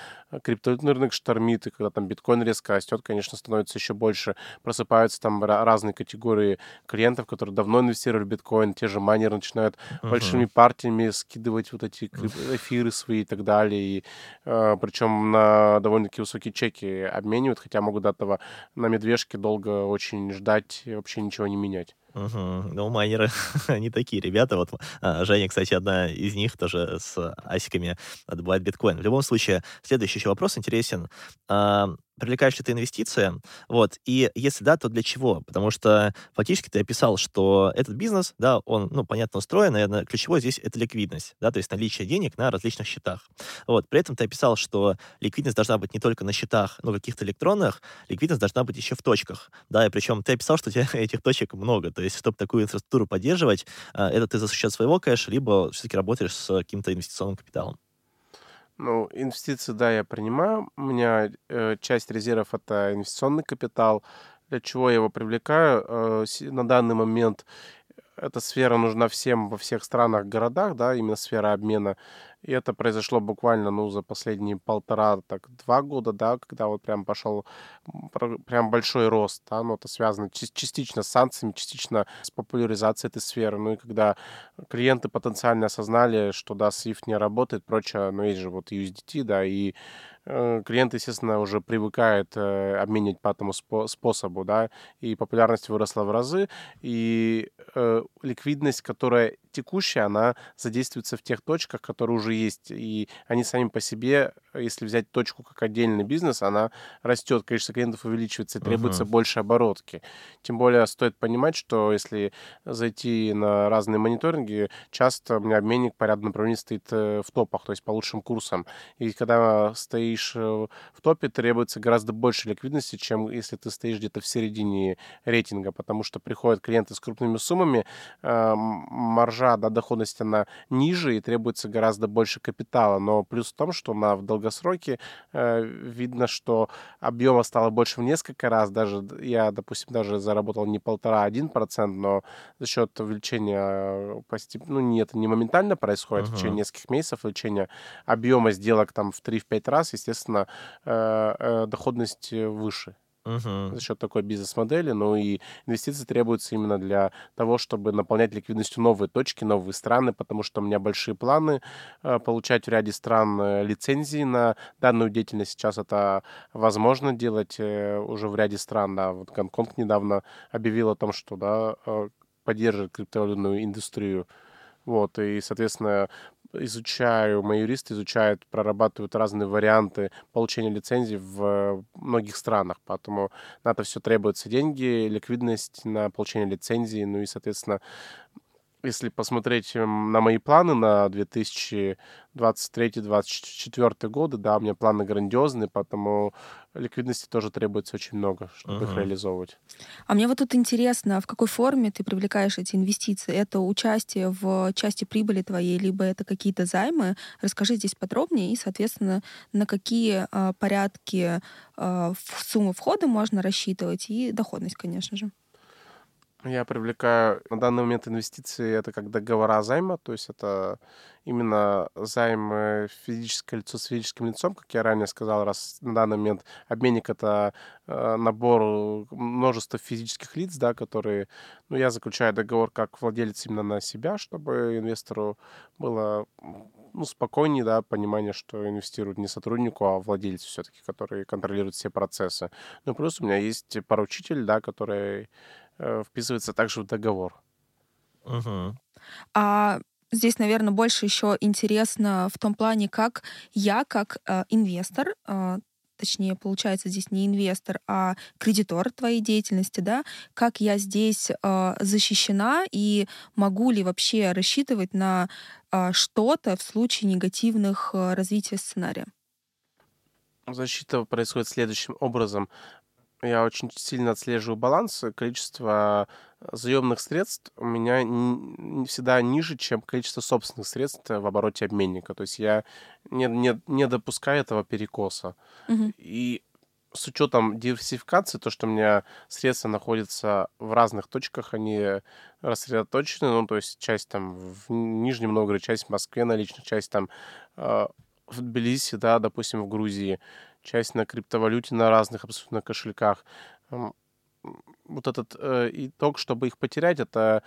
криптовалютный рынок штормит, и когда там биткоин резко растет, конечно, становится еще больше. Просыпаются там разные категории клиентов, которые давно инвестировали в биткоин, те же майнеры начинают большими партиями скидывать вот эти эфиры свои и так далее. И, причем на довольно-таки высокие чеки обменивают, хотя могут до этого на медвежке долго очень ждать и вообще ничего не менять. Ну, майнеры, они такие ребята. Вот Женя, кстати, одна из них тоже с асиками добывает биткоин. В любом случае, следующий еще вопрос интересен. Привлекаешь ли ты инвестиции? Вот. И если да, то для чего? Потому что фактически ты описал, что этот бизнес, да, он, ну, понятно, устроен, наверное, ключевое здесь это ликвидность, да, то есть наличие денег на различных счетах. Вот. При этом ты описал, что ликвидность должна быть не только на счетах, ну, каких-то электронных, ликвидность должна быть еще в точках, да, и причем ты описал, что у тебя этих точек много, то есть, чтобы такую инфраструктуру поддерживать, это ты за счет своего кэша, либо все-таки работаешь с каким-то инвестиционным капиталом. Ну, инвестиции, да, я принимаю. У меня часть резервов — это инвестиционный капитал. Для чего я его привлекаю? На данный момент эта сфера нужна всем во всех странах, городах, да, именно сфера обмена. И это произошло буквально, ну, за последние полтора-два года, да, когда вот прям пошел прям большой рост, да, ну, это связано частично с санкциями, частично с популяризацией этой сферы, ну, и когда клиенты потенциально осознали, что, да, SWIFT не работает, прочее, ну, есть же вот USDT, да, и клиенты, естественно, уже привыкают обменять по этому способу, да, и популярность выросла в разы, и ликвидность, которая текущая, она задействуется в тех точках, которые уже есть, и они сами по себе, если взять точку как отдельный бизнес, она растет, количество клиентов увеличивается, и требуется больше оборотки. Тем более стоит понимать, что если зайти на разные мониторинги, часто у меня обменник по ряду направлений стоит в топах, то есть по лучшим курсам. И когда стоишь в топе, требуется гораздо больше ликвидности, чем если ты стоишь где-то в середине рейтинга, потому что приходят клиенты с крупными суммами, маржа, да, доходность, она ниже, и требуется гораздо больше капитала. Но плюс в том, что в долгосроке видно, что объема стало больше в несколько раз. Даже я, допустим, даже заработал не 1,5-1%, но за счет увеличения постепенно, это не моментально происходит, в течение нескольких месяцев увеличение объема сделок там в 3-5 раз, естественно, доходность выше. За счет такой бизнес-модели, и инвестиции требуются именно для того, чтобы наполнять ликвидностью новые точки, новые страны, потому что у меня большие планы получать в ряде стран лицензии на данную деятельность. Сейчас это возможно делать уже в ряде стран. Да. Вот Гонконг недавно объявил о том, что поддерживает криптовалютную индустрию. Вот, и, соответственно, мои юристы изучают, прорабатывают разные варианты получения лицензий в многих странах. Поэтому на это все требуются деньги, ликвидность на получение лицензии, и, соответственно, если посмотреть на мои планы на 2023-2024 годы, да, у меня планы грандиозные, поэтому ликвидности тоже требуется очень много, чтобы их реализовывать. А мне вот тут интересно, в какой форме ты привлекаешь эти инвестиции? Это участие в части прибыли твоей, либо это какие-то займы? Расскажи здесь подробнее и, соответственно, на какие порядки суммы входа можно рассчитывать и доходность, конечно же. Я привлекаю на данный момент инвестиции, это как договора займа, то есть это именно займы физическое лицо с физическим лицом, как я ранее сказал, раз на данный момент обменник — это набор множества физических лиц, да, которые, ну, я заключаю договор как владелец именно на себя, чтобы инвестору было, ну, спокойнее, да, понимание, что инвестируют не сотруднику, а владельцу все-таки, который контролирует все процессы. Ну, плюс у меня есть поручитель, да, который вписывается также в договор. А здесь, наверное, больше еще интересно в том плане, как я, как инвестор, точнее, получается, здесь не инвестор, а кредитор твоей деятельности, да, как я здесь защищена и могу ли вообще рассчитывать на что-то в случае негативных развития сценария? Защита происходит следующим образом. Я очень сильно отслеживаю баланс, количество заемных средств у меня не всегда ниже, чем количество собственных средств в обороте обменника. То есть я не допускаю этого перекоса. И с учетом диверсификации, то, что у меня средства находятся в разных точках, они рассредоточены, ну, то есть часть там в Нижнем Новгороде, часть в Москве наличных, часть там в Тбилиси, да, допустим, в Грузии, часть на криптовалюте, на разных абсолютно кошельках. Вот этот итог, чтобы их потерять, это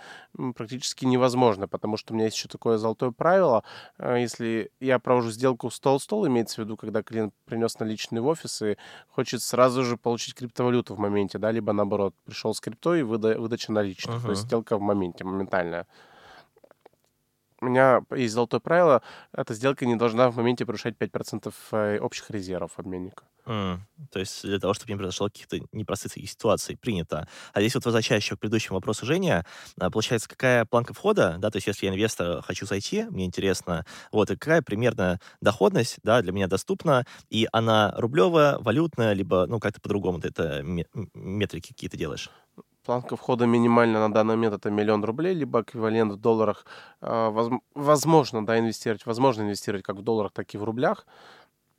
практически невозможно, потому что у меня есть еще такое золотое правило. Если я провожу сделку стол-стол, имеется в виду, когда клиент принес наличные в офис и хочет сразу же получить криптовалюту в моменте, да, либо наоборот, пришел с криптой и выдача наличных. То есть сделка в моменте, моментальная. У меня есть золотое правило, эта сделка не должна в моменте превышать 5% общих резервов обменника. То есть для того, чтобы не произошло каких-то непростых ситуаций, принято. А здесь вот возвращаясь еще к предыдущему вопросу, Женя, получается, какая планка входа, да, то есть если я инвестор, хочу зайти, мне интересно, вот, и какая примерно доходность, да, для меня доступна, и она рублевая, валютная, либо, ну, как-то по-другому ты это метрики какие-то делаешь? Планка входа минимально на данный момент — это 1 000 000 рублей, либо эквивалент в долларах. Возможно, да, инвестировать. Возможно инвестировать как в долларах, так и в рублях.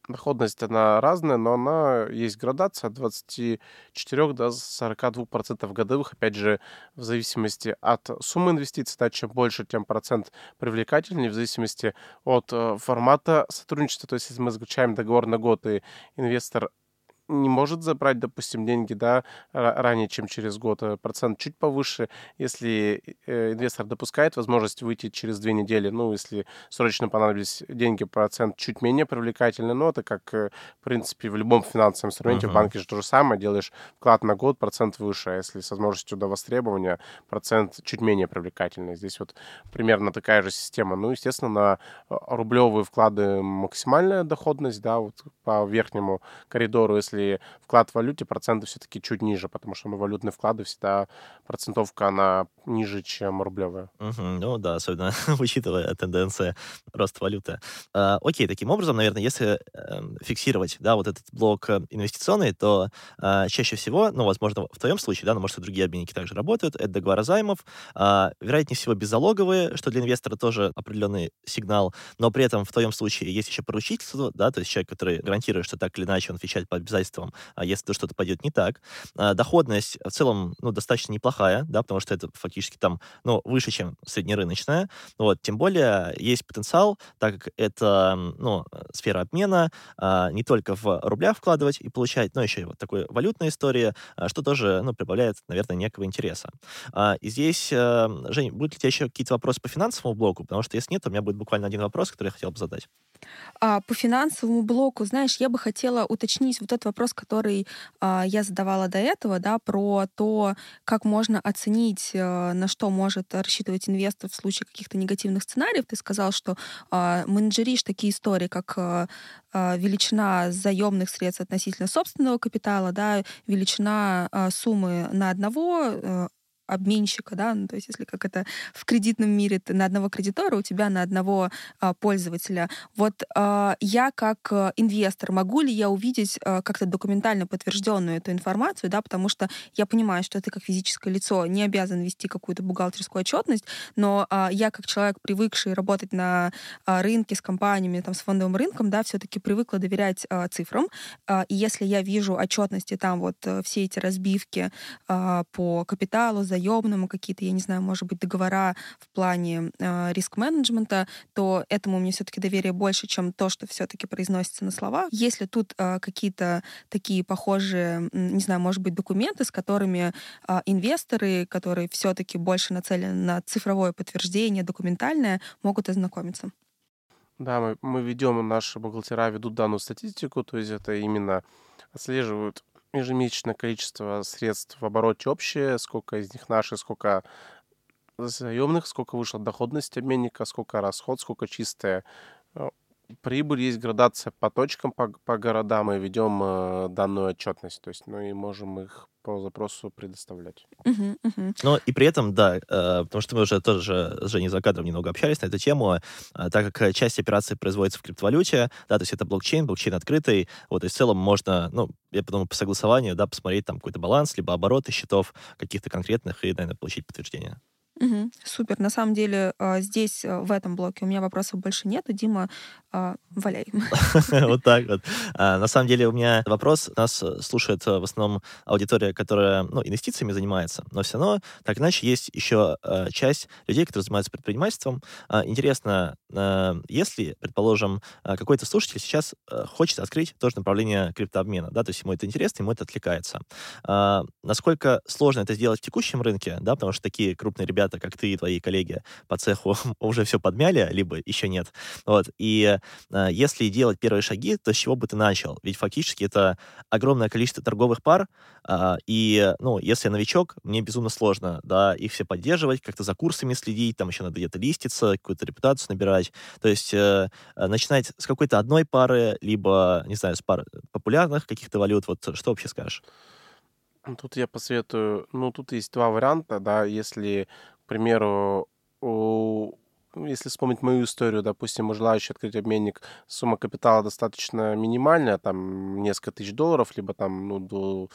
Доходность, она разная, но она есть градация от 24 до 42% годовых. Опять же, в зависимости от суммы инвестиций, да, чем больше, тем процент привлекательнее, в зависимости от формата сотрудничества. То есть, если мы заключаем договор на год, и инвестор не может забрать, допустим, деньги, да, ранее, чем через год. Процент чуть повыше. Если инвестор допускает возможность выйти через 2 недели, ну, если срочно понадобились деньги, процент чуть менее привлекательный. Но это как, в принципе, в любом финансовом инструменте. В банке же то же самое. Делаешь вклад на год, процент выше. А если с возможностью до востребования, процент чуть менее привлекательный. Здесь вот примерно такая же система. Ну, естественно, на рублевые вклады максимальная доходность, да, вот по верхнему коридору. Если вклад в валюте, проценты все-таки чуть ниже, потому что на валютные вклады всегда процентовка, она ниже, чем рублевая. Ну да, особенно учитывая тенденции роста валюты. Окей, таким образом, наверное, если фиксировать, да, вот этот блок инвестиционный, то чаще всего, ну, возможно, в твоем случае, да, но, может, и другие обменники также работают, это договора займов, вероятнее всего, беззалоговые, что для инвестора тоже определенный сигнал, но при этом в твоем случае есть еще поручительство, да, то есть человек, который гарантирует, что так или иначе он отвечает по обязательствам, если что-то пойдет не так. Доходность в целом, ну, достаточно неплохая, да, потому что это фактически там, ну, выше, чем среднерыночная. Вот, тем более есть потенциал, так как это, ну, сфера обмена, не только в рублях вкладывать и получать, но еще и вот такой валютной истории, что тоже, ну, прибавляет, наверное, некого интереса. И здесь, Жень, будут ли у тебя еще какие-то вопросы по финансовому блоку? Потому что если нет, то у меня будет буквально один вопрос, который я хотел бы задать. По финансовому блоку, знаешь, я бы хотела уточнить вот этот вопрос, который я задавала до этого, да, про то, как можно оценить, на что может рассчитывать инвестор в случае каких-то негативных сценариев. Ты сказал, что менеджеришь такие истории, как величина заемных средств относительно собственного капитала, да, величина суммы на одного обменщика, да, ну, то есть если как это в кредитном мире, ты на одного кредитора, у тебя на одного пользователя. Вот я как инвестор, могу ли я увидеть как-то документально подтвержденную эту информацию, да, потому что я понимаю, что ты как физическое лицо не обязан вести какую-то бухгалтерскую отчетность, но я как человек, привыкший работать на рынке с компаниями, там, с фондовым рынком, да, все-таки привыкла доверять цифрам, и если я вижу отчетности, там вот все эти разбивки по капиталу, заемному, какие-то, я не знаю, может быть, договора в плане риск-менеджмента, то этому мне все-таки доверие больше, чем то, что все-таки произносится на слова. Есть ли тут какие-то такие похожие, не знаю, может быть, документы, с которыми инвесторы, которые все-таки больше нацелены на цифровое подтверждение, документальное, могут ознакомиться? Да, мы ведем, наши бухгалтера ведут данную статистику, то есть это именно отслеживают ежемесячное количество средств в обороте общее, сколько из них наши, сколько заемных, сколько вышла доходность обменника, сколько расход, сколько чистая прибыль. Есть градация по точкам, по городам, и ведем данную отчетность, то есть, ну и можем их по запросу предоставлять. Ну и при этом, да, потому что мы уже тоже с Женей за кадром немного общались на эту тему, так как часть операций производится в криптовалюте, да, то есть это блокчейн открытый, вот, и в целом можно, ну, я подумал, по согласованию, да, посмотреть там какой-то баланс, либо обороты счетов каких-то конкретных и, наверное, получить подтверждение. Угу, супер. На самом деле здесь, в этом блоке, у меня вопросов больше нету. Дима, валяй. Вот так вот. На самом деле у меня вопрос. Нас слушает в основном аудитория, которая инвестициями занимается, но все равно, так иначе, есть еще часть людей, которые занимаются предпринимательством. Интересно, если, предположим, какой-то слушатель сейчас хочет открыть тоже направление криптообмена, да, то есть ему это интересно, ему это отвлекается. Насколько сложно это сделать в текущем рынке, да, потому что такие крупные ребята, как ты и твои коллеги по цеху, уже все подмяли, либо еще нет. Вот. И если делать первые шаги, то с чего бы ты начал? Ведь фактически это огромное количество торговых пар, и, если я новичок, мне безумно сложно, да, их все поддерживать, как-то за курсами следить, там еще надо где-то листиться, какую-то репутацию набирать. То есть начинать с какой-то одной пары, либо, не знаю, с пар популярных каких-то валют. Вот что вообще скажешь? Тут я посоветую, тут есть два варианта, да, если, к примеру, если вспомнить мою историю, допустим, желающий открыть обменник, сумма капитала достаточно минимальная, там, несколько тысяч долларов, либо там, до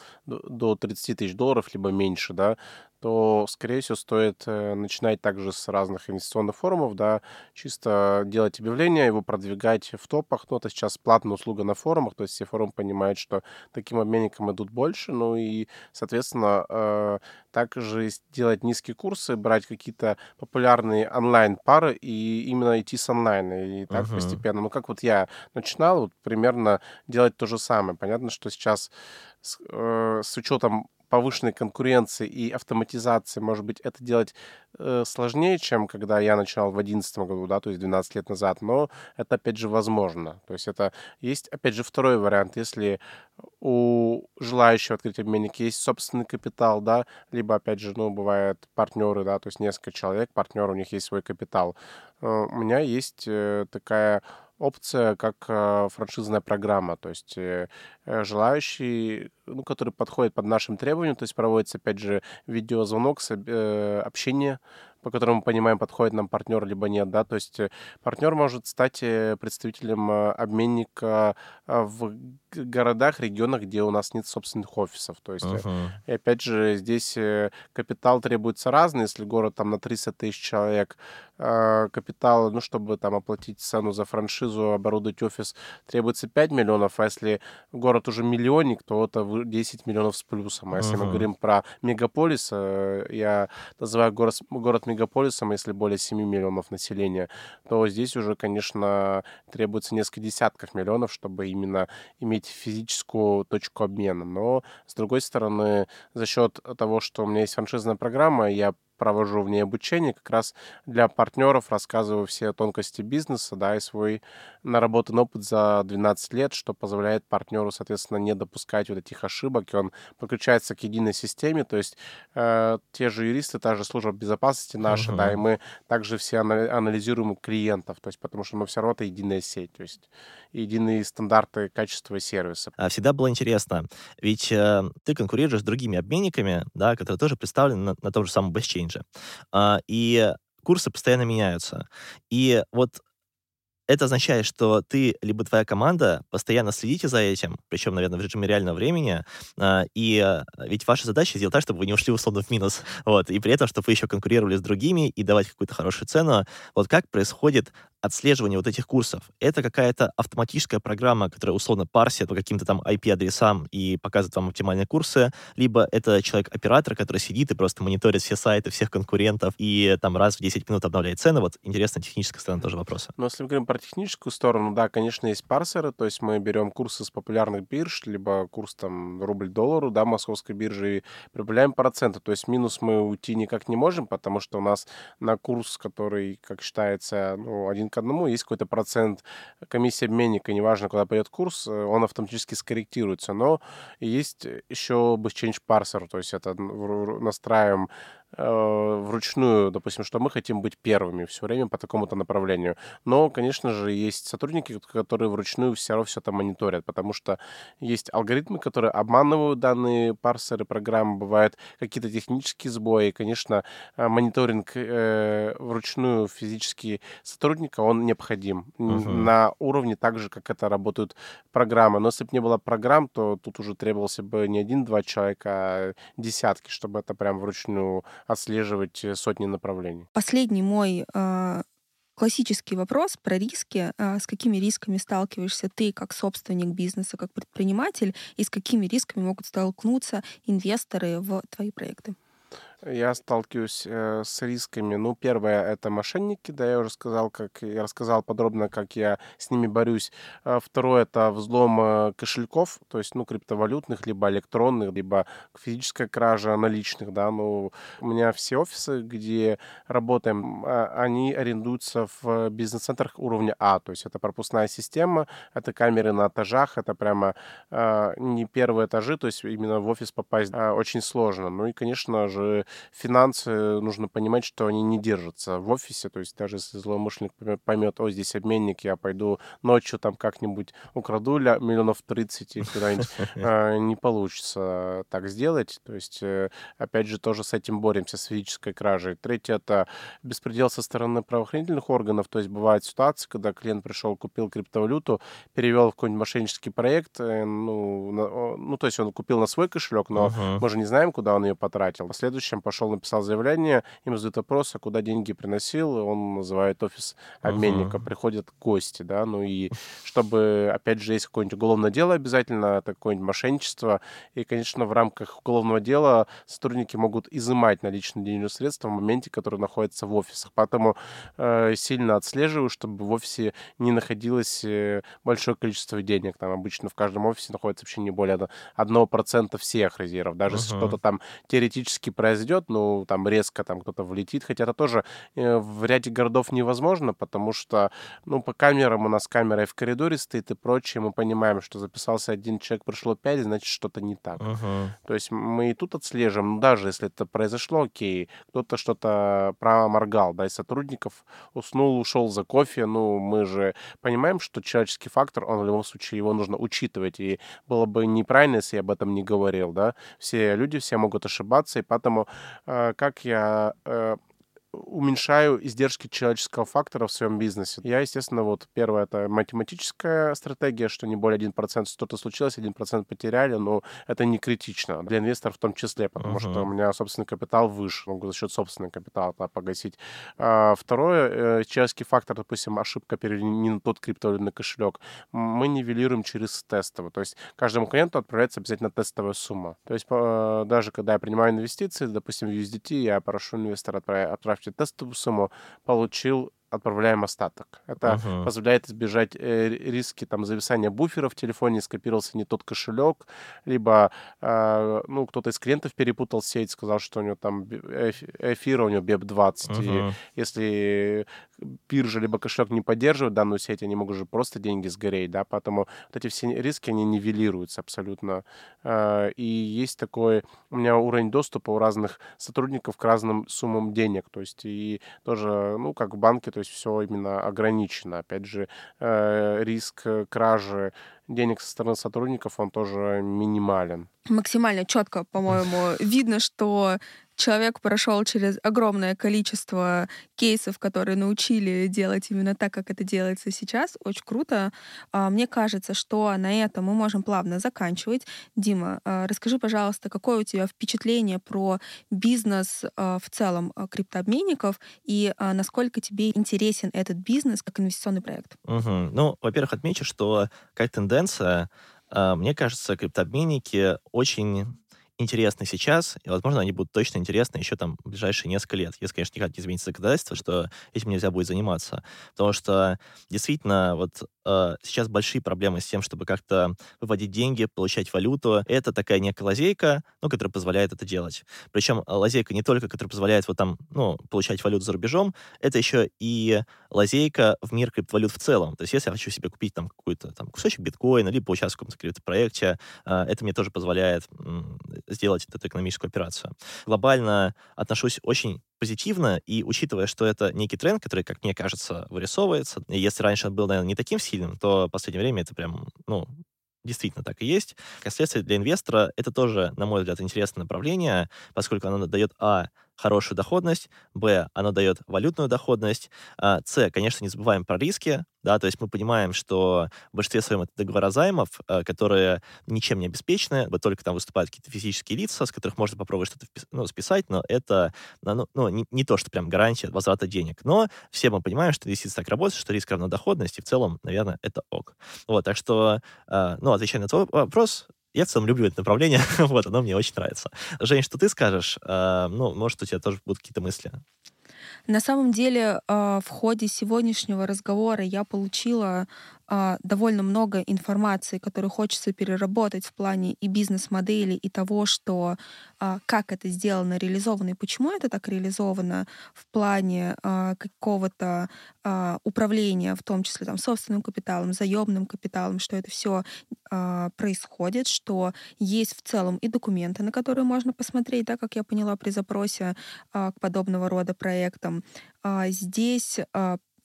30 тысяч долларов, либо меньше, да, то, скорее всего, стоит начинать также с разных инвестиционных форумов, да, чисто делать объявление, его продвигать в топах. Это сейчас платная услуга на форумах, то есть все форумы понимают, что таким обменникам идут больше, и, соответственно, также делать низкие курсы, брать какие-то популярные онлайн-пары и именно идти с онлайн, и так постепенно. Как вот я начинал, примерно делать то же самое. Понятно, что сейчас с учетом повышенной конкуренции и автоматизации, может быть, это делать сложнее, чем когда я начинал в 2011 году, да, то есть 12 лет назад, но это, опять же, возможно. То есть это есть, опять же, второй вариант, если у желающего открыть обменник есть собственный капитал, да, либо, опять же, бывают партнеры, да, то есть несколько человек, партнеры, у них есть свой капитал. У меня есть такая опция, как франшизная программа, то есть желающие, которые подходят под нашим требованием, то есть проводится, опять же, видеозвонок, общение, по которому мы понимаем, подходит нам партнер либо нет, да, то есть партнер может стать представителем обменника в городах, регионах, где у нас нет собственных офисов, то есть, и опять же, здесь капитал требуется разный, если город там на 300 тысяч человек, капитал, чтобы там оплатить цену за франшизу, оборудовать офис, требуется 5 миллионов, а если город уже миллионник, то это 10 миллионов с плюсом, а если мы говорим про мегаполис, я называю город мегаполисом, если более 7 миллионов населения, то здесь уже, конечно, требуется несколько десятков миллионов, чтобы именно иметь физическую точку обмена. Но, с другой стороны, за счет того, что у меня есть франшизная программа, я провожу в ней обучение, как раз для партнеров рассказываю все тонкости бизнеса, да, и свой наработанный опыт за 12 лет, что позволяет партнеру, соответственно, не допускать вот этих ошибок, и он подключается к единой системе, то есть те же юристы, та же служба безопасности наша, да, и мы также все анализируем клиентов, то есть потому что мы все равно это единая сеть, то есть единые стандарты качества и сервиса. Всегда было интересно, ведь ты конкурируешь с другими обменниками, да, которые тоже представлены на том же самом BestChange, и курсы постоянно меняются, и вот это означает, что ты, либо твоя команда, постоянно следите за этим, причем, наверное, в режиме реального времени, и ведь ваша задача сделать так, чтобы вы не ушли условно в минус, вот, и при этом, чтобы вы еще конкурировали с другими и давать какую-то хорошую цену. Вот как происходит отслеживание вот этих курсов? Это какая-то автоматическая программа, которая условно парсит по каким-то там IP-адресам и показывает вам оптимальные курсы, либо это человек-оператор, который сидит и просто мониторит все сайты, всех конкурентов и там раз в 10 минут обновляет цены. Вот интересная техническая сторона тоже вопроса. Ну, если мы говорим про техническую сторону, да, конечно, есть парсеры, то есть мы берем курсы с популярных бирж, либо курс там рубль-доллару, да, московской биржи, и прибавляем проценты, то есть минус мы уйти никак не можем, потому что у нас на курс, который, как считается, ну, 1:1, есть какой-то процент комиссии обменника, неважно, куда пойдет курс, он автоматически скорректируется, но есть еще BestChange парсер, то есть это настраиваем вручную, допустим, что мы хотим быть первыми все время по такому-то направлению. Но, конечно же, есть сотрудники, которые вручную все это мониторят, потому что есть алгоритмы, которые обманывают данные парсеры, программы, бывают какие-то технические сбои. Конечно, мониторинг вручную физически сотрудника, он необходим на уровне так же, как это работают программы. Но если бы не было программ, то тут уже требовался бы не 1-2 человека, а десятки, чтобы это прям вручную отслеживать сотни направлений. Последний мой классический вопрос про риски. С какими рисками сталкиваешься ты как собственник бизнеса, как предприниматель, и с какими рисками могут столкнуться инвесторы в твои проекты? Я сталкиваюсь с рисками. Ну, первое — это мошенники, да, я рассказал подробно, как я с ними борюсь. Второе — это взлом кошельков, то есть, ну, криптовалютных, либо электронных, либо физическая кража наличных, да, ну, у меня все офисы, где работаем, они арендуются в бизнес-центрах уровня А, то есть это пропускная система, это камеры на этажах, это прямо не первые этажи, то есть именно в офис попасть очень сложно. Ну и, конечно же, финансы, нужно понимать, что они не держатся в офисе, то есть даже если злоумышленник поймет, о, здесь обменник, я пойду ночью там как-нибудь украду 30 миллионов и куда-нибудь, не получится так сделать, то есть опять же тоже с этим боремся, с физической кражей. Третье — это беспредел со стороны правоохранительных органов, то есть бывают ситуации, когда клиент пришел, купил криптовалюту, перевел в какой-нибудь мошеннический проект, ну то есть он купил на свой кошелек, но мы же не знаем, куда он ее потратил. В следующем пошел, написал заявление, им задают вопрос, а куда деньги приносил, он называет офис обменника, приходят гости, да, ну и чтобы, опять же, есть какое-нибудь уголовное дело обязательно, это какое-нибудь мошенничество, и, конечно, в рамках уголовного дела сотрудники могут изымать наличные денежные средства в моменте, который находится в офисах, поэтому сильно отслеживаю, чтобы в офисе не находилось большое количество денег, там обычно в каждом офисе находится вообще не более 1% всех резервов, даже если что-то там теоретически произойдет, ну, там резко там кто-то влетит, хотя это тоже в ряде городов невозможно, потому что, ну, по камерам, у нас камера и в коридоре стоит и прочее, мы понимаем, что записался один человек, пришло 5, значит, что-то не так. То есть мы и тут отслеживаем, даже если это произошло, окей, кто-то что-то проморгал, да, из сотрудников уснул, ушел за кофе, ну, мы же понимаем, что человеческий фактор, он в любом случае, его нужно учитывать, и было бы неправильно, если я об этом не говорил, да, все люди, все могут ошибаться, и поэтому как я уменьшаю издержки человеческого фактора в своем бизнесе. Я, естественно, вот первое — это математическая стратегия, что не более 1%, что-то случилось, 1% потеряли, но это не критично для инвесторов в том числе, потому что у меня собственный капитал выше, могу за счет собственного капитала погасить. Второе — человеческий фактор, допустим, ошибка перевели не на тот криптовалютный кошелек. Мы нивелируем через тестовый, то есть каждому клиенту отправляется обязательно тестовая сумма. То есть даже когда я принимаю инвестиции, допустим, в USDT, я прошу инвестора отправить тестовую сумму, получил отправляем остаток. Это позволяет избежать риски там, зависания буфера в телефоне, скопировался не тот кошелек, либо ну, кто-то из клиентов перепутал сеть, сказал, что у него там эфира, у него BEP20. И если биржа либо кошелек не поддерживает данную сеть, они могут же просто деньги сгореть, да, поэтому вот эти все риски, они нивелируются абсолютно. И есть такой, у меня уровень доступа у разных сотрудников к разным суммам денег, то есть и тоже, ну, как в банке, то есть все именно ограничено. Опять же, риск кражи денег со стороны сотрудников, он тоже минимален. Максимально четко, по-моему, видно, что человек прошел через огромное количество кейсов, которые научили делать именно так, как это делается сейчас. Очень круто. Мне кажется, что на этом мы можем плавно заканчивать. Дима, расскажи, пожалуйста, какое у тебя впечатление про бизнес в целом криптообменников и насколько тебе интересен этот бизнес как инвестиционный проект? Ну, во-первых, отмечу, что как тенденция, мне кажется, криптообменники очень интересны сейчас, и, возможно, они будут точно интересны еще там в ближайшие несколько лет, если, конечно, никак не изменится законодательство, что этим нельзя будет заниматься. Потому что, действительно, вот сейчас большие проблемы с тем, чтобы как-то выводить деньги, получать валюту. Это такая некая лазейка, ну, которая позволяет это делать. Причем лазейка не только, которая позволяет вот там, ну, получать валюту за рубежом, это еще и лазейка в мир криптовалют в целом. То есть, если я хочу себе купить там какой-то там кусочек биткоина, либо поучаствовать в каком-то криптопроекте, это мне тоже позволяет сделать эту экономическую операцию. Глобально отношусь очень позитивно, и учитывая, что это некий тренд, который, как мне кажется, вырисовывается, и если раньше он был, наверное, не таким сильным, то в последнее время это прям, ну, действительно так и есть. Как следствие, для инвестора это тоже, на мой взгляд, интересное направление, поскольку оно дает, хорошую доходность, б, оно дает валютную доходность, с, конечно, не забываем про риски, да, то есть мы понимаем, что в большинстве своем это договора займов, которые ничем не обеспечены, только там выступают какие-то физические лица, с которых можно попробовать что-то списать, но это не то, что прям гарантия возврата денег. Но все мы понимаем, что инвестиции так работают, что риск равно доходности, и в целом, наверное, это ок. Вот, так что, отвечая на твой вопрос, я в целом люблю это направление, вот, оно мне очень нравится. Жень, что ты скажешь? Может, у тебя тоже будут какие-то мысли? На самом деле, в ходе сегодняшнего разговора я получила довольно много информации, которую хочется переработать в плане и бизнес-модели, и того, что как это сделано, реализовано, и почему это так реализовано в плане какого-то управления, в том числе там, собственным капиталом, заемным капиталом, что это все происходит, что есть в целом и документы, на которые можно посмотреть, да, как я поняла, при запросе к подобного рода проектам. Здесь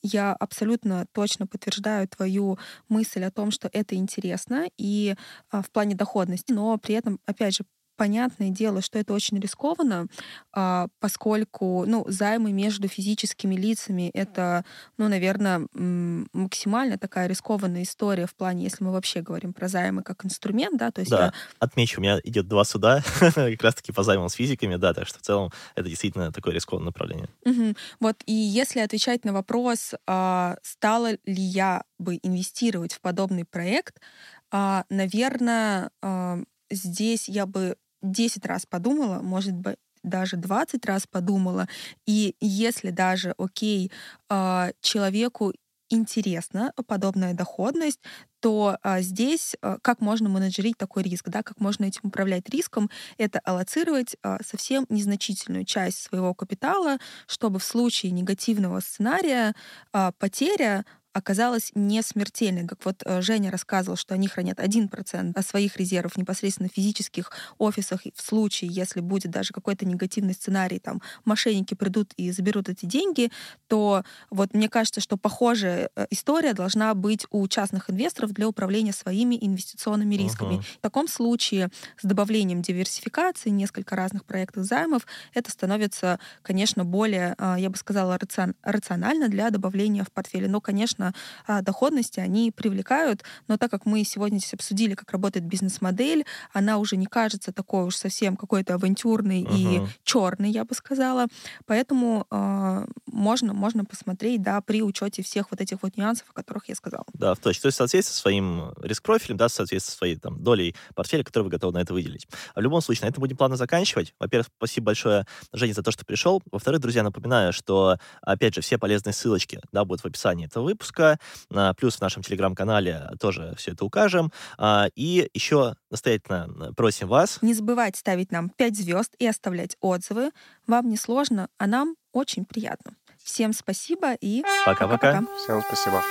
я абсолютно точно подтверждаю твою мысль о том, что это интересно и в плане доходности, но при этом, опять же, понятное дело, что это очень рискованно, поскольку займы между физическими лицами — это, наверное, максимально такая рискованная история в плане, если мы вообще говорим про займы как инструмент, да, то есть... Да, отмечу, у меня идет 2 суда как раз-таки по займам с физиками, да, так что в целом это действительно такое рискованное направление. Вот, и если отвечать на вопрос, стала ли я бы инвестировать в подобный проект, наверное... Здесь я бы 10 раз подумала, может быть, даже 20 раз подумала. И если даже, человеку интересна подобная доходность, то здесь как можно менеджерить такой риск, да, как можно этим управлять риском, это аллоцировать совсем незначительную часть своего капитала, чтобы в случае негативного сценария потеря оказалась не смертельной. Как вот Женя рассказывал, что они хранят 1% своих резервов непосредственно в физических офисах. И в случае, если будет даже какой-то негативный сценарий, там мошенники придут и заберут эти деньги, то вот мне кажется, что похожая история должна быть у частных инвесторов для управления своими инвестиционными рисками. В таком случае с добавлением диверсификации, несколько разных проектов займов, это становится, конечно, более, я бы сказала, рационально для добавления в портфель. Но, конечно, доходности они привлекают, но так как мы сегодня здесь обсудили, как работает бизнес-модель, она уже не кажется такой уж совсем какой-то авантюрной и черной, я бы сказала. Поэтому можно посмотреть, да, при учете всех вот этих вот нюансов, о которых я сказала. Да, в точку. То есть в соответствии со своим риск-профилем, да, в соответствии со своей там долей портфеля, которую вы готовы на это выделить. А в любом случае, на этом будем плавно заканчивать. Во-первых, спасибо большое, Женя, за то, что пришел. Во-вторых, друзья, напоминаю, что, опять же, все полезные ссылочки, да, будут в описании этого выпуска, плюс в нашем Телеграм-канале тоже все это укажем. И еще настоятельно просим вас... Не забывайте ставить нам 5 звезд и оставлять отзывы. Вам не сложно, а нам очень приятно. Всем спасибо и пока-пока. Всем спасибо.